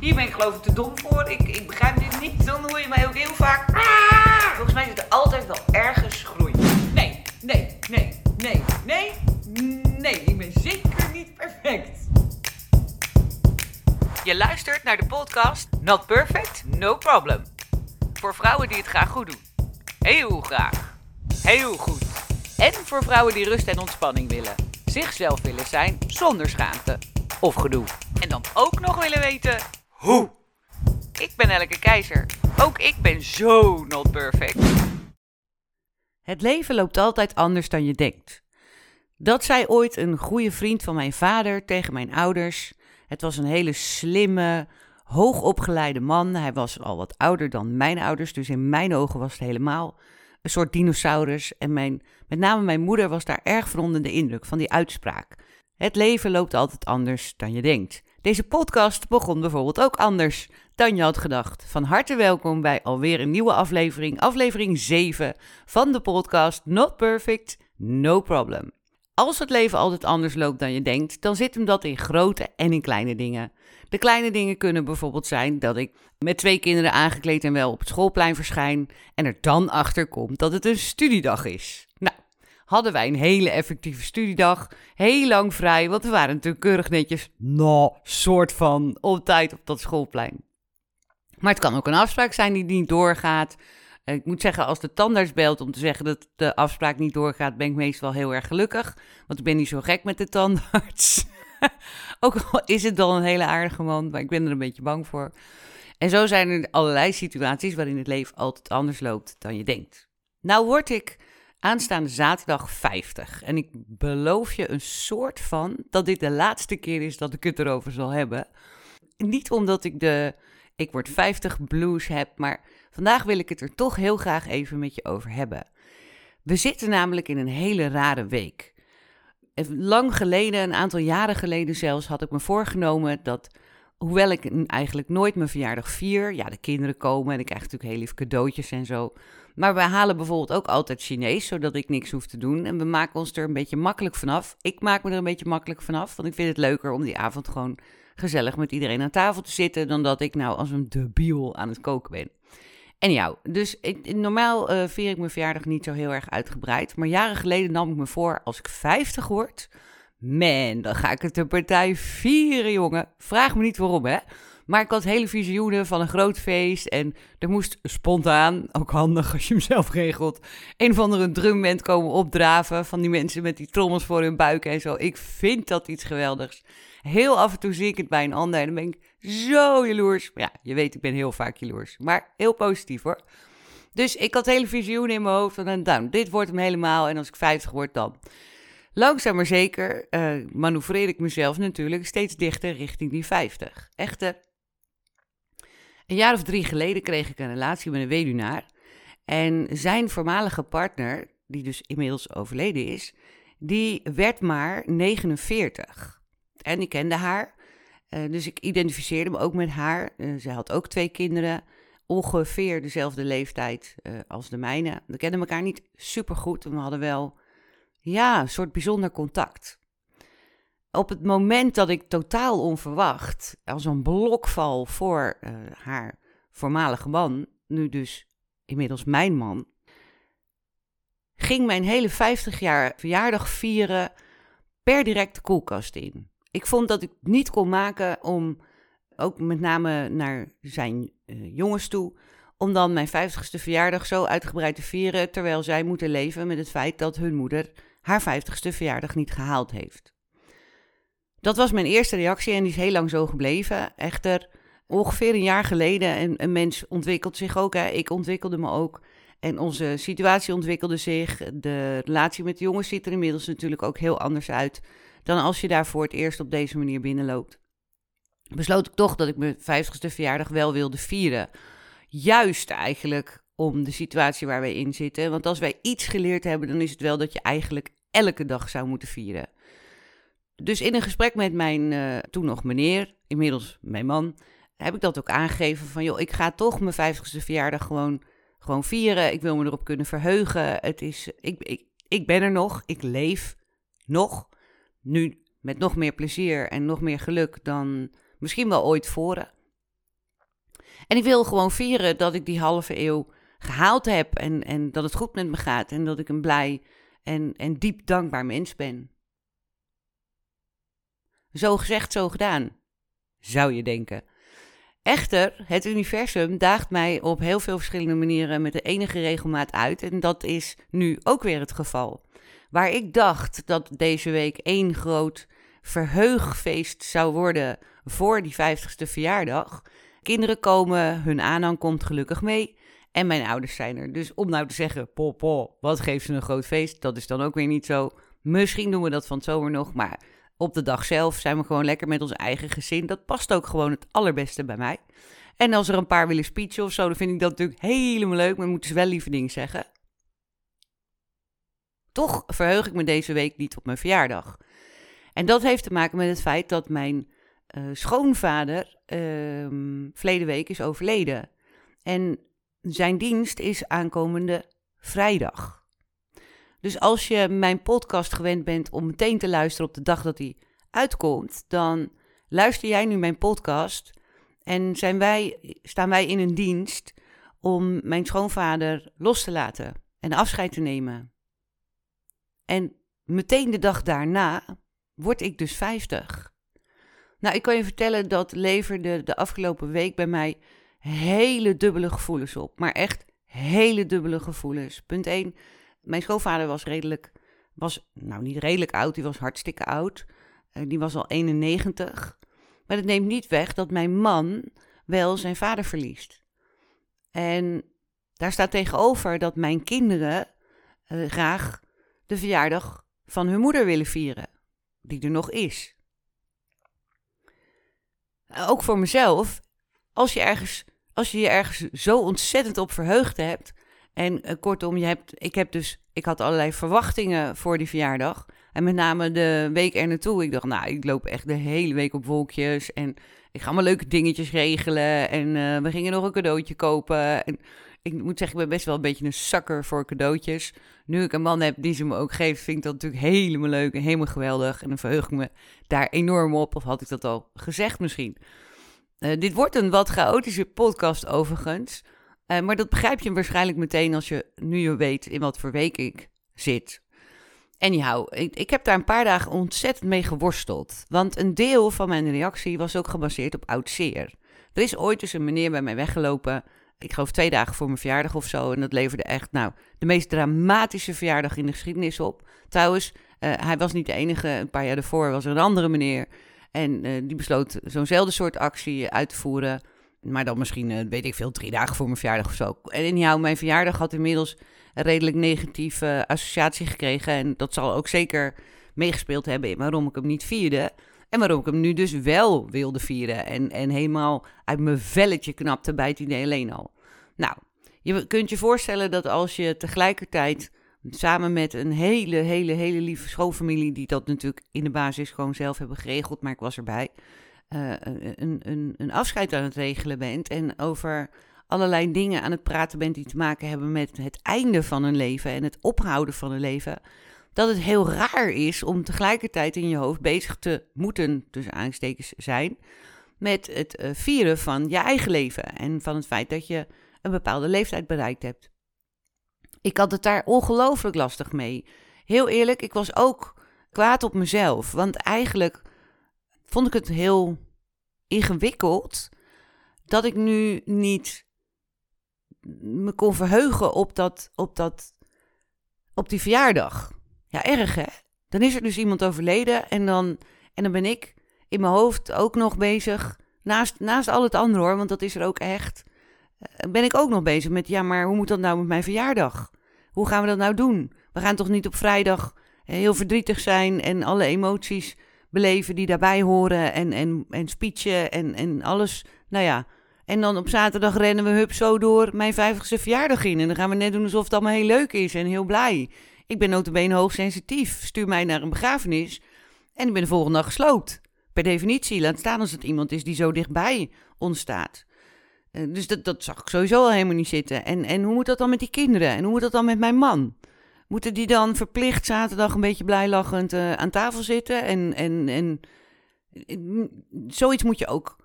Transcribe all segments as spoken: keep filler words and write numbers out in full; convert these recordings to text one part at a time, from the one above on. Hier ben ik geloof ik te dom voor. Ik, ik begrijp dit niet. Dan hoor je mij ook heel vaak. Ah! Volgens mij zit er altijd wel ergens groei. Nee, nee, nee, nee, nee, nee. Ik ben zeker niet perfect. Je luistert naar de podcast Not Perfect, No Problem. Voor vrouwen die het graag goed doen. Heel graag. Heel goed. En voor vrouwen die rust en ontspanning willen. Zichzelf willen zijn zonder schaamte of gedoe. En dan ook nog willen weten hoe. Ik ben Elke Keijzer. Ook ik ben zo not perfect. Het leven loopt altijd anders dan je denkt. Dat zei ooit een goede vriend van mijn vader tegen mijn ouders. Het was een hele slimme, hoogopgeleide man. Hij was al wat ouder dan mijn ouders, dus in mijn ogen was het helemaal een soort dinosaurus. En mijn, met name mijn moeder was daar erg van onder de indruk van die uitspraak. Het leven loopt altijd anders dan je denkt. Deze podcast begon bijvoorbeeld ook anders dan je had gedacht. Van harte welkom bij alweer een nieuwe aflevering, aflevering zeven van de podcast Not Perfect, No Problem. Als het leven altijd anders loopt dan je denkt, dan zit hem dat in grote en in kleine dingen. De kleine dingen kunnen bijvoorbeeld zijn dat ik met twee kinderen aangekleed en wel op het schoolplein verschijn en er dan achter komt dat het een studiedag is. Nou, hadden wij een hele effectieve studiedag, heel lang vrij, want we waren natuurlijk keurig netjes, nou, soort van, op tijd op dat schoolplein. Maar het kan ook een afspraak zijn die niet doorgaat. Ik moet zeggen, als de tandarts belt om te zeggen dat de afspraak niet doorgaat, ben ik meestal heel erg gelukkig. Want ik ben niet zo gek met de tandarts. Ook al is het dan een hele aardige man, maar ik ben er een beetje bang voor. En zo zijn er allerlei situaties waarin het leven altijd anders loopt dan je denkt. Nou word ik aanstaande zaterdag vijftig. En ik beloof je een soort van dat dit de laatste keer is dat ik het erover zal hebben. Niet omdat ik de ik word vijftig blues heb, maar vandaag wil ik het er toch heel graag even met je over hebben. We zitten namelijk in een hele rare week. Lang geleden, een aantal jaren geleden zelfs, had ik me voorgenomen dat, hoewel ik eigenlijk nooit mijn verjaardag vier, ja, de kinderen komen en ik krijg natuurlijk heel lief cadeautjes en zo, maar we halen bijvoorbeeld ook altijd Chinees, zodat ik niks hoef te doen en we maken ons er een beetje makkelijk vanaf. Ik maak me er een beetje makkelijk vanaf, want ik vind het leuker om die avond gewoon gezellig met iedereen aan tafel te zitten dan dat ik nou als een debiel aan het koken ben. En jou, dus ik, normaal uh, vier ik mijn verjaardag niet zo heel erg uitgebreid. Maar jaren geleden nam ik me voor, als ik vijftig word, man, dan ga ik het de partij vieren, jongen. Vraag me niet waarom, hè. Maar ik had hele visioenen van een groot feest. En er moest spontaan, ook handig als je hem zelf regelt, een of andere drumband komen opdraven van die mensen met die trommels voor hun buiken en zo. Ik vind dat iets geweldigs. Heel af en toe zie ik het bij een ander en dan ben ik zo jaloers. Ja, je weet, ik ben heel vaak jaloers, maar heel positief hoor. Dus ik had hele visioenen in mijn hoofd en dan, dit wordt hem helemaal en als ik vijftig word dan. Langzaam maar zeker uh, manoeuvreer ik mezelf natuurlijk steeds dichter richting die vijftig. Echte. Een jaar of drie geleden kreeg ik een relatie met een weduwnaar. En zijn voormalige partner, die dus inmiddels overleden is, die werd maar negenenveertig. En ik kende haar, dus ik identificeerde me ook met haar. Zij had ook twee kinderen, ongeveer dezelfde leeftijd als de mijne. We kenden elkaar niet supergoed, we hadden wel ja, een soort bijzonder contact. Op het moment dat ik totaal onverwacht als een blok val voor uh, haar voormalige man, nu dus inmiddels mijn man, ging mijn hele vijftig jaar verjaardag vieren per direct de koelkast in. Ik vond dat ik het niet kon maken om, ook met name naar zijn uh, jongens toe, om dan mijn vijftigste verjaardag zo uitgebreid te vieren, terwijl zij moeten leven met het feit dat hun moeder haar vijftigste verjaardag niet gehaald heeft. Dat was mijn eerste reactie en die is heel lang zo gebleven. Echter, ongeveer een jaar geleden, een, een mens ontwikkelt zich ook, hè. Ik ontwikkelde me ook en onze situatie ontwikkelde zich. De relatie met de jongens ziet er inmiddels natuurlijk ook heel anders uit dan als je daar voor het eerst op deze manier binnenloopt. Besloot ik toch dat ik mijn vijftigste verjaardag wel wilde vieren. Juist eigenlijk om de situatie waar wij in zitten. Want als wij iets geleerd hebben, dan is het wel dat je eigenlijk elke dag zou moeten vieren. Dus in een gesprek met mijn uh, toen nog meneer, inmiddels mijn man, heb ik dat ook aangegeven van joh, ik ga toch mijn vijftigste verjaardag gewoon, gewoon vieren. Ik wil me erop kunnen verheugen. Het is, ik, ik, ik ben er nog, ik leef nog. Nu met nog meer plezier en nog meer geluk dan misschien wel ooit voren. En ik wil gewoon vieren dat ik die halve eeuw gehaald heb en, en dat het goed met me gaat en dat ik een blij en, en diep dankbaar mens ben. Zo gezegd, zo gedaan, zou je denken. Echter, het universum daagt mij op heel veel verschillende manieren met de enige regelmaat uit. En dat is nu ook weer het geval. Waar ik dacht dat deze week één groot verheugfeest zou worden voor die vijftigste verjaardag. Kinderen komen, hun aanhang komt gelukkig mee en mijn ouders zijn er. Dus om nou te zeggen, pop, pop, wat geeft ze een groot feest, dat is dan ook weer niet zo. Misschien doen we dat van het zomer nog, maar op de dag zelf zijn we gewoon lekker met ons eigen gezin. Dat past ook gewoon het allerbeste bij mij. En als er een paar willen speechen of zo, dan vind ik dat natuurlijk helemaal leuk. Maar moeten ze wel lieve dingen zeggen. Toch verheug ik me deze week niet op mijn verjaardag. En dat heeft te maken met het feit dat mijn uh, schoonvader uh, verleden week is overleden. En zijn dienst is aankomende vrijdag. Dus als je mijn podcast gewend bent om meteen te luisteren op de dag dat die uitkomt, dan luister jij nu mijn podcast en zijn wij, staan wij in een dienst om mijn schoonvader los te laten en afscheid te nemen. En meteen de dag daarna word ik dus vijftig. Nou, ik kan je vertellen dat leverde de afgelopen week bij mij hele dubbele gevoelens op. Maar echt hele dubbele gevoelens. Punt één. Mijn schoonvader was redelijk, was nou niet redelijk oud, die was hartstikke oud. Uh, die was al eenennegentig. Maar dat neemt niet weg dat mijn man wel zijn vader verliest. En daar staat tegenover dat mijn kinderen uh, graag de verjaardag van hun moeder willen vieren. Die er nog is. Uh, ook voor mezelf, als je, ergens, als je je ergens zo ontzettend op verheugd hebt. En uh, kortom, je hebt, ik, heb dus, ik had allerlei verwachtingen voor die verjaardag. En met name de week er naartoe. Ik dacht, nou, ik loop echt de hele week op wolkjes. En ik ga allemaal leuke dingetjes regelen. En uh, we gingen nog een cadeautje kopen. En ik moet zeggen, ik ben best wel een beetje een zakker voor cadeautjes. Nu ik een man heb die ze me ook geeft, vind ik dat natuurlijk helemaal leuk en helemaal geweldig. En dan verheug ik me daar enorm op. Of had ik dat al gezegd misschien? Uh, dit wordt een wat chaotische podcast overigens. Uh, maar dat begrijp je waarschijnlijk meteen als je nu je weet in wat voor week ik zit. Anyhow, ik, ik heb daar een paar dagen ontzettend mee geworsteld. Want een deel van mijn reactie was ook gebaseerd op oud zeer. Er is ooit dus een meneer bij mij weggelopen. Ik geloof twee dagen voor mijn verjaardag of zo. En dat leverde echt nou, de meest dramatische verjaardag in de geschiedenis op. Trouwens, uh, hij was niet de enige. Een paar jaar daarvoor was er een andere meneer. En uh, die besloot zo'nzelfde soort actie uit te voeren. Maar dan misschien, weet ik veel, drie dagen voor mijn verjaardag of zo. En anyhow, mijn verjaardag had inmiddels een redelijk negatieve associatie gekregen. En dat zal ook zeker meegespeeld hebben in waarom ik hem niet vierde. En waarom ik hem nu dus wel wilde vieren. En, en helemaal uit mijn velletje knapte bij het idee alleen al. Nou, je kunt je voorstellen dat als je tegelijkertijd samen met een hele, hele, hele lieve schoonfamilie, die dat natuurlijk in de basis gewoon zelf hebben geregeld, maar ik was erbij, Uh, een, een, een afscheid aan het regelen bent en over allerlei dingen aan het praten bent die te maken hebben met het einde van een leven en het ophouden van een leven, dat het heel raar is om tegelijkertijd in je hoofd bezig te moeten, tussen aanstekens zijn, met het uh, vieren van je eigen leven en van het feit dat je een bepaalde leeftijd bereikt hebt. Ik had het daar ongelooflijk lastig mee. Heel eerlijk, ik was ook kwaad op mezelf, want eigenlijk vond ik het heel ingewikkeld dat ik nu niet me kon verheugen op, dat, op, dat, op die verjaardag. Ja, erg hè? Dan is er dus iemand overleden en dan, en dan ben ik in mijn hoofd ook nog bezig, naast, naast al het andere hoor, want dat is er ook echt, ben ik ook nog bezig met, ja, maar hoe moet dat nou met mijn verjaardag? Hoe gaan we dat nou doen? We gaan toch niet op vrijdag heel verdrietig zijn en alle emoties beleven die daarbij horen en, en, en speechen en, en alles. Nou ja, en dan op zaterdag rennen we hup zo door mijn vijftigste verjaardag in. En dan gaan we net doen alsof het allemaal heel leuk is en heel blij. Ik ben nota bene hoogsensitief. Stuur mij naar een begrafenis en ik ben de volgende dag gesloopt. Per definitie, laat staan als het iemand is die zo dichtbij ons staat. Uh, dus dat, dat zag ik sowieso al helemaal niet zitten. En, en hoe moet dat dan met die kinderen? En hoe moet dat dan met mijn man? Moeten die dan verplicht zaterdag een beetje blijlachend uh, aan tafel zitten? En, en, en zoiets moet je ook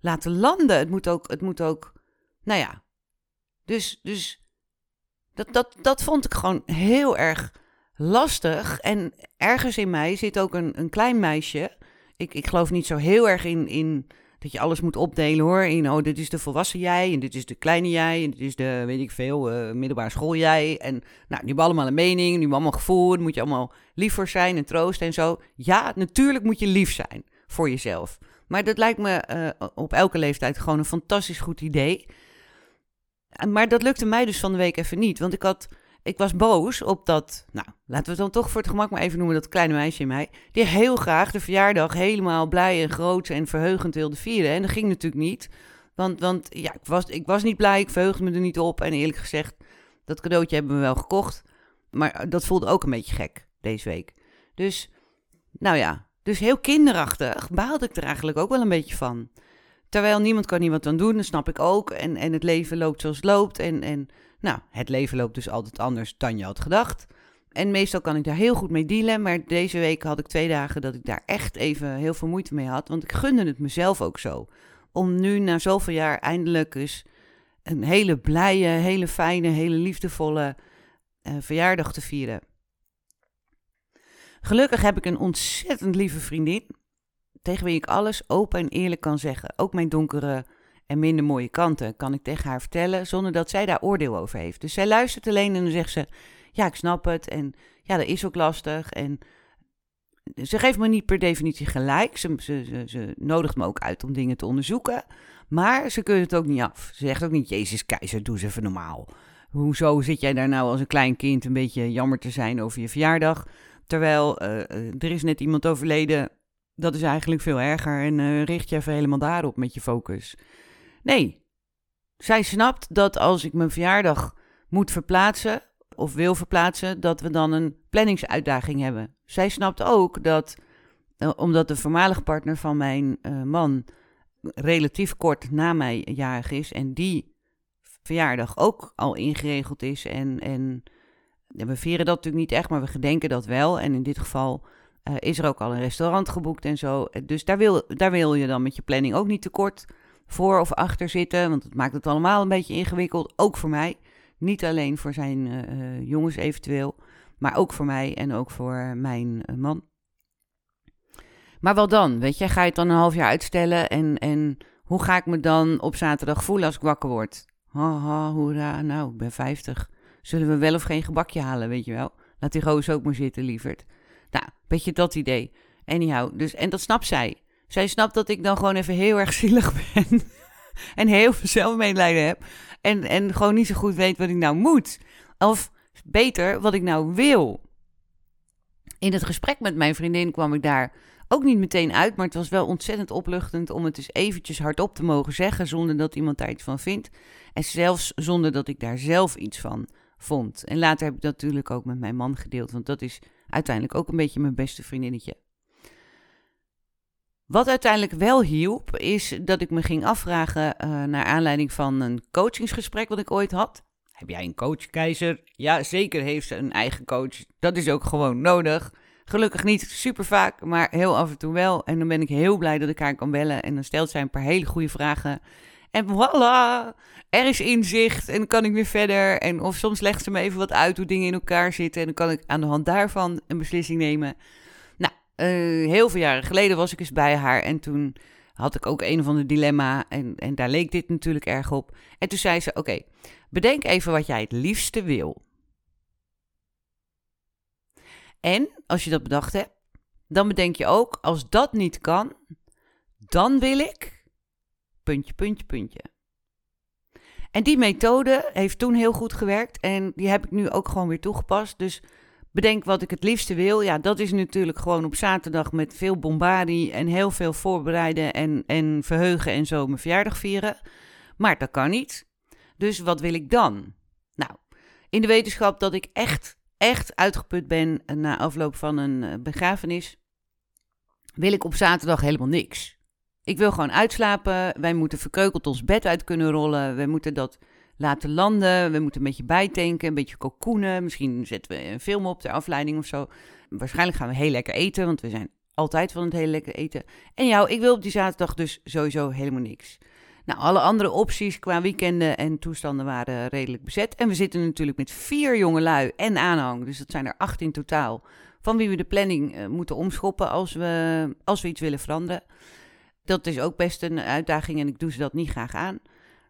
laten landen. Het moet ook, het moet ook Nou ja, dus, dus dat, dat, dat vond ik gewoon heel erg lastig. En ergens in mij zit ook een, een klein meisje. Ik, ik geloof niet zo heel erg in, in dat je alles moet opdelen, hoor. In, oh, dit is de volwassen jij en dit is de kleine jij en dit is de, weet ik veel, uh, middelbare school jij. En nou, die hebben allemaal een mening, die hebben allemaal gevoel, daar moet je allemaal lief voor zijn en troosten en zo. Ja, natuurlijk moet je lief zijn voor jezelf. Maar dat lijkt me uh, op elke leeftijd gewoon een fantastisch goed idee. Maar dat lukte mij dus van de week even niet, want ik had... Ik was boos op dat, nou, laten we het dan toch voor het gemak maar even noemen, dat kleine meisje in mij, die heel graag de verjaardag helemaal blij en groot en verheugend wilde vieren. En dat ging natuurlijk niet, want, want ja, ik was, ik was niet blij, ik verheugde me er niet op. En eerlijk gezegd, dat cadeautje hebben we wel gekocht, maar dat voelde ook een beetje gek deze week. Dus, nou ja, dus heel kinderachtig baalde ik er eigenlijk ook wel een beetje van. Terwijl niemand kan niemand aan doen, dat snap ik ook. En, en het leven loopt zoals het loopt. En, en nou, het leven loopt dus altijd anders dan je had gedacht. En meestal kan ik daar heel goed mee dealen. Maar deze week had ik twee dagen dat ik daar echt even heel veel moeite mee had. Want ik gunde het mezelf ook zo. Om nu na zoveel jaar eindelijk eens een hele blije, hele fijne, hele liefdevolle uh, verjaardag te vieren. Gelukkig heb ik een ontzettend lieve vriendin, tegen wie ik alles open en eerlijk kan zeggen. Ook mijn donkere en minder mooie kanten kan ik tegen haar vertellen, zonder dat zij daar oordeel over heeft. Dus zij luistert alleen en dan zegt ze, ja, ik snap het. En ja, dat is ook lastig. En ze geeft me niet per definitie gelijk. Ze, ze, ze, ze nodigt me ook uit om dingen te onderzoeken. Maar ze keurt het ook niet af. Ze zegt ook niet, Jezus Keijzer, doe eens even normaal. Hoezo zit jij daar nou als een klein kind een beetje jammer te zijn over je verjaardag? Terwijl uh, er is net iemand overleden. Dat is eigenlijk veel erger en uh, richt je even helemaal daarop met je focus. Nee, zij snapt dat als ik mijn verjaardag moet verplaatsen of wil verplaatsen, dat we dan een planningsuitdaging hebben. Zij snapt ook dat, uh, omdat de voormalige partner van mijn uh, man relatief kort na mij jarig is en die verjaardag ook al ingeregeld is. En, en we vieren dat natuurlijk niet echt, maar we gedenken dat wel. En in dit geval... Uh, is er ook al een restaurant geboekt en zo. Dus daar wil, daar wil je dan met je planning ook niet te kort voor of achter zitten. Want het maakt het allemaal een beetje ingewikkeld. Ook voor mij. Niet alleen voor zijn uh, jongens eventueel. Maar ook voor mij en ook voor mijn uh, man. Maar wat dan? Weet je, ga je het dan een half jaar uitstellen? En, en hoe ga ik me dan op zaterdag voelen als ik wakker word? Haha, hoera. Nou, ik ben vijftig. Zullen we wel of geen gebakje halen, weet je wel? Laat die roos ook maar zitten, lieverd. Nou, beetje dat idee. Anyhow, dus, en dat snapt zij. Zij snapt dat ik dan gewoon even heel erg zielig ben. En heel veel zelfmedelijden heb. En, en gewoon niet zo goed weet wat ik nou moet. Of beter, wat ik nou wil. In het gesprek met mijn vriendin kwam ik daar ook niet meteen uit. Maar het was wel ontzettend opluchtend om het dus eventjes hardop te mogen zeggen. Zonder dat iemand daar iets van vindt. En zelfs zonder dat ik daar zelf iets van vond. En later heb ik dat natuurlijk ook met mijn man gedeeld. Want dat is... uiteindelijk ook een beetje mijn beste vriendinnetje. Wat uiteindelijk wel hielp, is dat ik me ging afvragen uh, naar aanleiding van een coachingsgesprek wat ik ooit had. Heb jij een coach, Keijzer? Ja, zeker heeft ze een eigen coach. Dat is ook gewoon nodig. Gelukkig niet super vaak, maar heel af en toe wel. En dan ben ik heel blij dat ik haar kan bellen. En dan stelt zij een paar hele goede vragen. En voilà, er is inzicht en dan kan ik weer verder. En of soms legt ze me even wat uit hoe dingen in elkaar zitten. En dan kan ik aan de hand daarvan een beslissing nemen. Nou, uh, heel veel jaren geleden was ik eens bij haar. En toen had ik ook een of ander dilemma. En, en daar leek dit natuurlijk erg op. En toen zei ze, oké, okay, bedenk even wat jij het liefste wil. En als je dat bedacht hebt, dan bedenk je ook, als dat niet kan, dan wil ik... puntje, puntje, puntje. En die methode heeft toen heel goed gewerkt en die heb ik nu ook gewoon weer toegepast. Dus bedenk wat ik het liefste wil. Ja, dat is natuurlijk gewoon op zaterdag met veel bombardie en heel veel voorbereiden en, en verheugen en zo mijn verjaardag vieren. Maar dat kan niet. Dus wat wil ik dan? Nou, in de wetenschap dat ik echt, echt uitgeput ben na afloop van een begrafenis, wil ik op zaterdag helemaal niks. Ik wil gewoon uitslapen, wij moeten verkeukeld ons bed uit kunnen rollen, we moeten dat laten landen, we moeten een beetje bijtanken, een beetje cocoenen, misschien zetten we een film op ter afleiding of zo. Waarschijnlijk gaan we heel lekker eten, want we zijn altijd van het heel lekker eten. En jou, ik wil op die zaterdag dus sowieso helemaal niks. Nou, alle andere opties qua weekenden en toestanden waren redelijk bezet. En we zitten natuurlijk met vier jongelui en aanhang, dus dat zijn er acht in totaal, van wie we de planning uh, moeten omschoppen als we, als we iets willen veranderen. Dat is ook best een uitdaging en ik doe ze dat niet graag aan.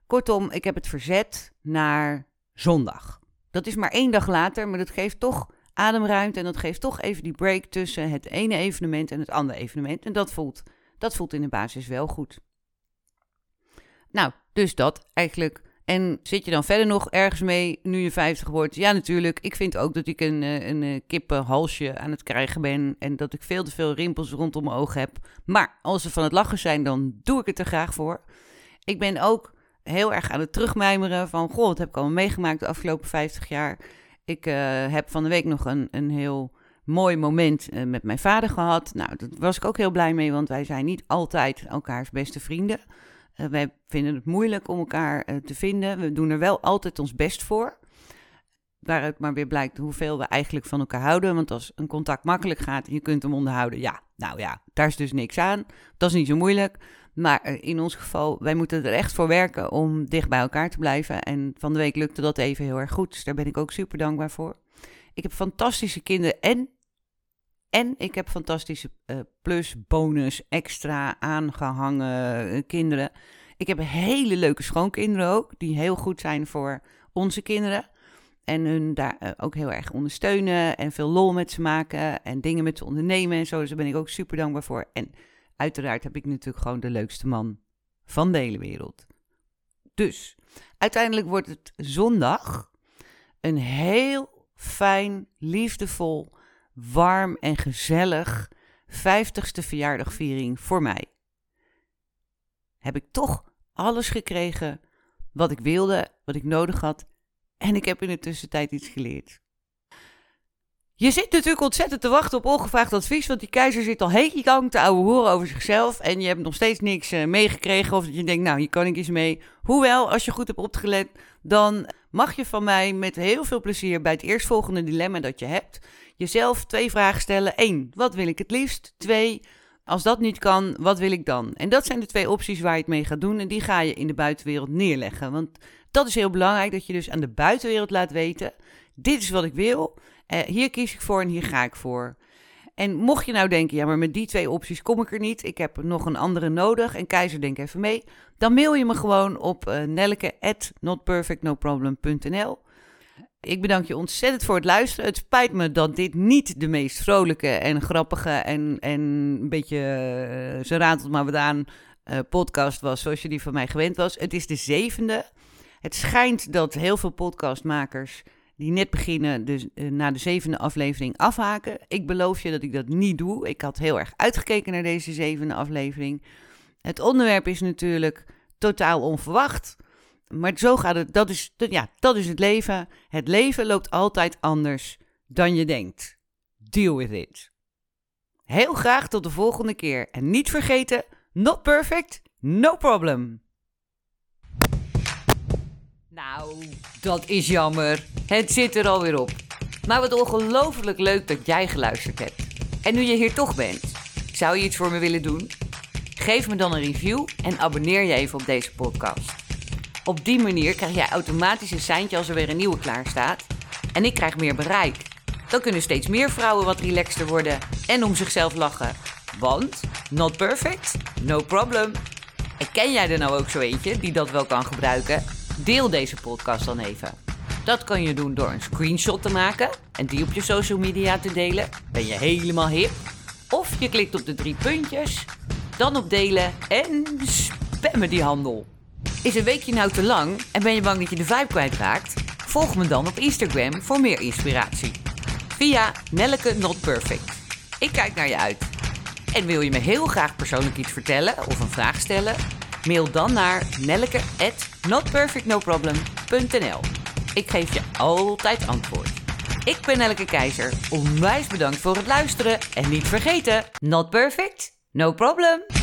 Kortom, ik heb het verzet naar zondag. Dat is maar één dag later, maar dat geeft toch ademruimte en dat geeft toch even die break tussen het ene evenement en het andere evenement. En dat voelt, dat voelt in de basis wel goed. Nou, dus dat eigenlijk. En zit je dan verder nog ergens mee nu je vijftig wordt? Ja, natuurlijk. Ik vind ook dat ik een, een kippenhalsje aan het krijgen ben en dat ik veel te veel rimpels rondom mijn ogen heb. Maar als ze van het lachen zijn, dan doe ik het er graag voor. Ik ben ook heel erg aan het terugmijmeren van, goh, wat heb ik allemaal meegemaakt de afgelopen vijftig jaar. Ik uh, heb van de week nog een, een heel mooi moment uh, met mijn vader gehad. Nou, daar was ik ook heel blij mee, want wij zijn niet altijd elkaars beste vrienden. Uh, wij vinden het moeilijk om elkaar uh, te vinden. We doen er wel altijd ons best voor. Waaruit maar weer blijkt hoeveel we eigenlijk van elkaar houden. Want als een contact makkelijk gaat en je kunt hem onderhouden, ja, nou ja, daar is dus niks aan. Dat is niet zo moeilijk. Maar uh, in ons geval, wij moeten er echt voor werken om dicht bij elkaar te blijven. En van de week lukte dat even heel erg goed. Dus daar ben ik ook super dankbaar voor. Ik heb fantastische kinderen en, en ik heb fantastische uh, plus, bonus, extra aangehangen uh, kinderen. Ik heb hele leuke schoonkinderen ook, die heel goed zijn voor onze kinderen. En hun daar ook heel erg ondersteunen en veel lol met ze maken en dingen met ze ondernemen en zo. Dus daar ben ik ook super dankbaar voor. En uiteraard heb ik natuurlijk gewoon de leukste man van de hele wereld. Dus uiteindelijk wordt het zondag een heel fijn, liefdevol, warm en gezellig vijftigste verjaardagviering voor mij. Heb ik toch alles gekregen wat ik wilde, wat ik nodig had. En ik heb in de tussentijd iets geleerd. Je zit natuurlijk ontzettend te wachten op ongevraagd advies, want die Keijzer zit al heel lang te ouwe horen over zichzelf en je hebt nog steeds niks uh, meegekregen of dat je denkt, nou, hier kan ik iets mee. Hoewel, als je goed hebt opgelet, dan mag je van mij met heel veel plezier bij het eerstvolgende dilemma dat je hebt, jezelf twee vragen stellen. Eén, wat wil ik het liefst? Twee, als dat niet kan, wat wil ik dan? En dat zijn de twee opties waar je het mee gaat doen en die ga je in de buitenwereld neerleggen, want dat is heel belangrijk, dat je dus aan de buitenwereld laat weten, dit is wat ik wil, eh, hier kies ik voor en hier ga ik voor. En mocht je nou denken, ja, maar met die twee opties kom ik er niet, ik heb nog een andere nodig en Keijzer, denk even mee, dan mail je me gewoon op uh, nelleke at notperfectnoproblem punt n l. Ik bedank je ontzettend voor het luisteren. Het spijt me dat dit niet de meest vrolijke en grappige en, en een beetje uh, ze ratelt maar wat aan uh, podcast was zoals je die van mij gewend was. Het is de zevende. Het schijnt dat heel veel podcastmakers die net beginnen dus, uh, na de zevende aflevering afhaken. Ik beloof je dat ik dat niet doe. Ik had heel erg uitgekeken naar deze zevende aflevering. Het onderwerp is natuurlijk totaal onverwacht. Maar zo gaat het. Dat is, ja, dat is het leven. Het leven loopt altijd anders dan je denkt. Deal with it. Heel graag tot de volgende keer. En niet vergeten, not perfect, no problem. Nou, dat is jammer. Het zit er alweer op. Maar wat ongelooflijk leuk dat jij geluisterd hebt. En nu je hier toch bent, zou je iets voor me willen doen? Geef me dan een review en abonneer je even op deze podcast. Op die manier krijg jij automatisch een seintje als er weer een nieuwe klaar staat. En ik krijg meer bereik. Dan kunnen steeds meer vrouwen wat relaxter worden en om zichzelf lachen. Want, not perfect, no problem. En ken jij er nou ook zo eentje die dat wel kan gebruiken? Deel deze podcast dan even. Dat kan je doen door een screenshot te maken en die op je social media te delen. Ben je helemaal hip? Of je klikt op de drie puntjes, dan op delen en spammen die handel. Is een weekje nou te lang en ben je bang dat je de vibe kwijtraakt? Volg me dan op Instagram voor meer inspiratie. Via Nelleke Not Perfect. Ik kijk naar je uit. En wil je me heel graag persoonlijk iets vertellen of een vraag stellen? Mail dan naar nelleke at notperfectnoproblem punt n l. Ik geef je altijd antwoord. Ik ben Elke Keijzer. Onwijs bedankt voor het luisteren. En niet vergeten, not perfect, no problem.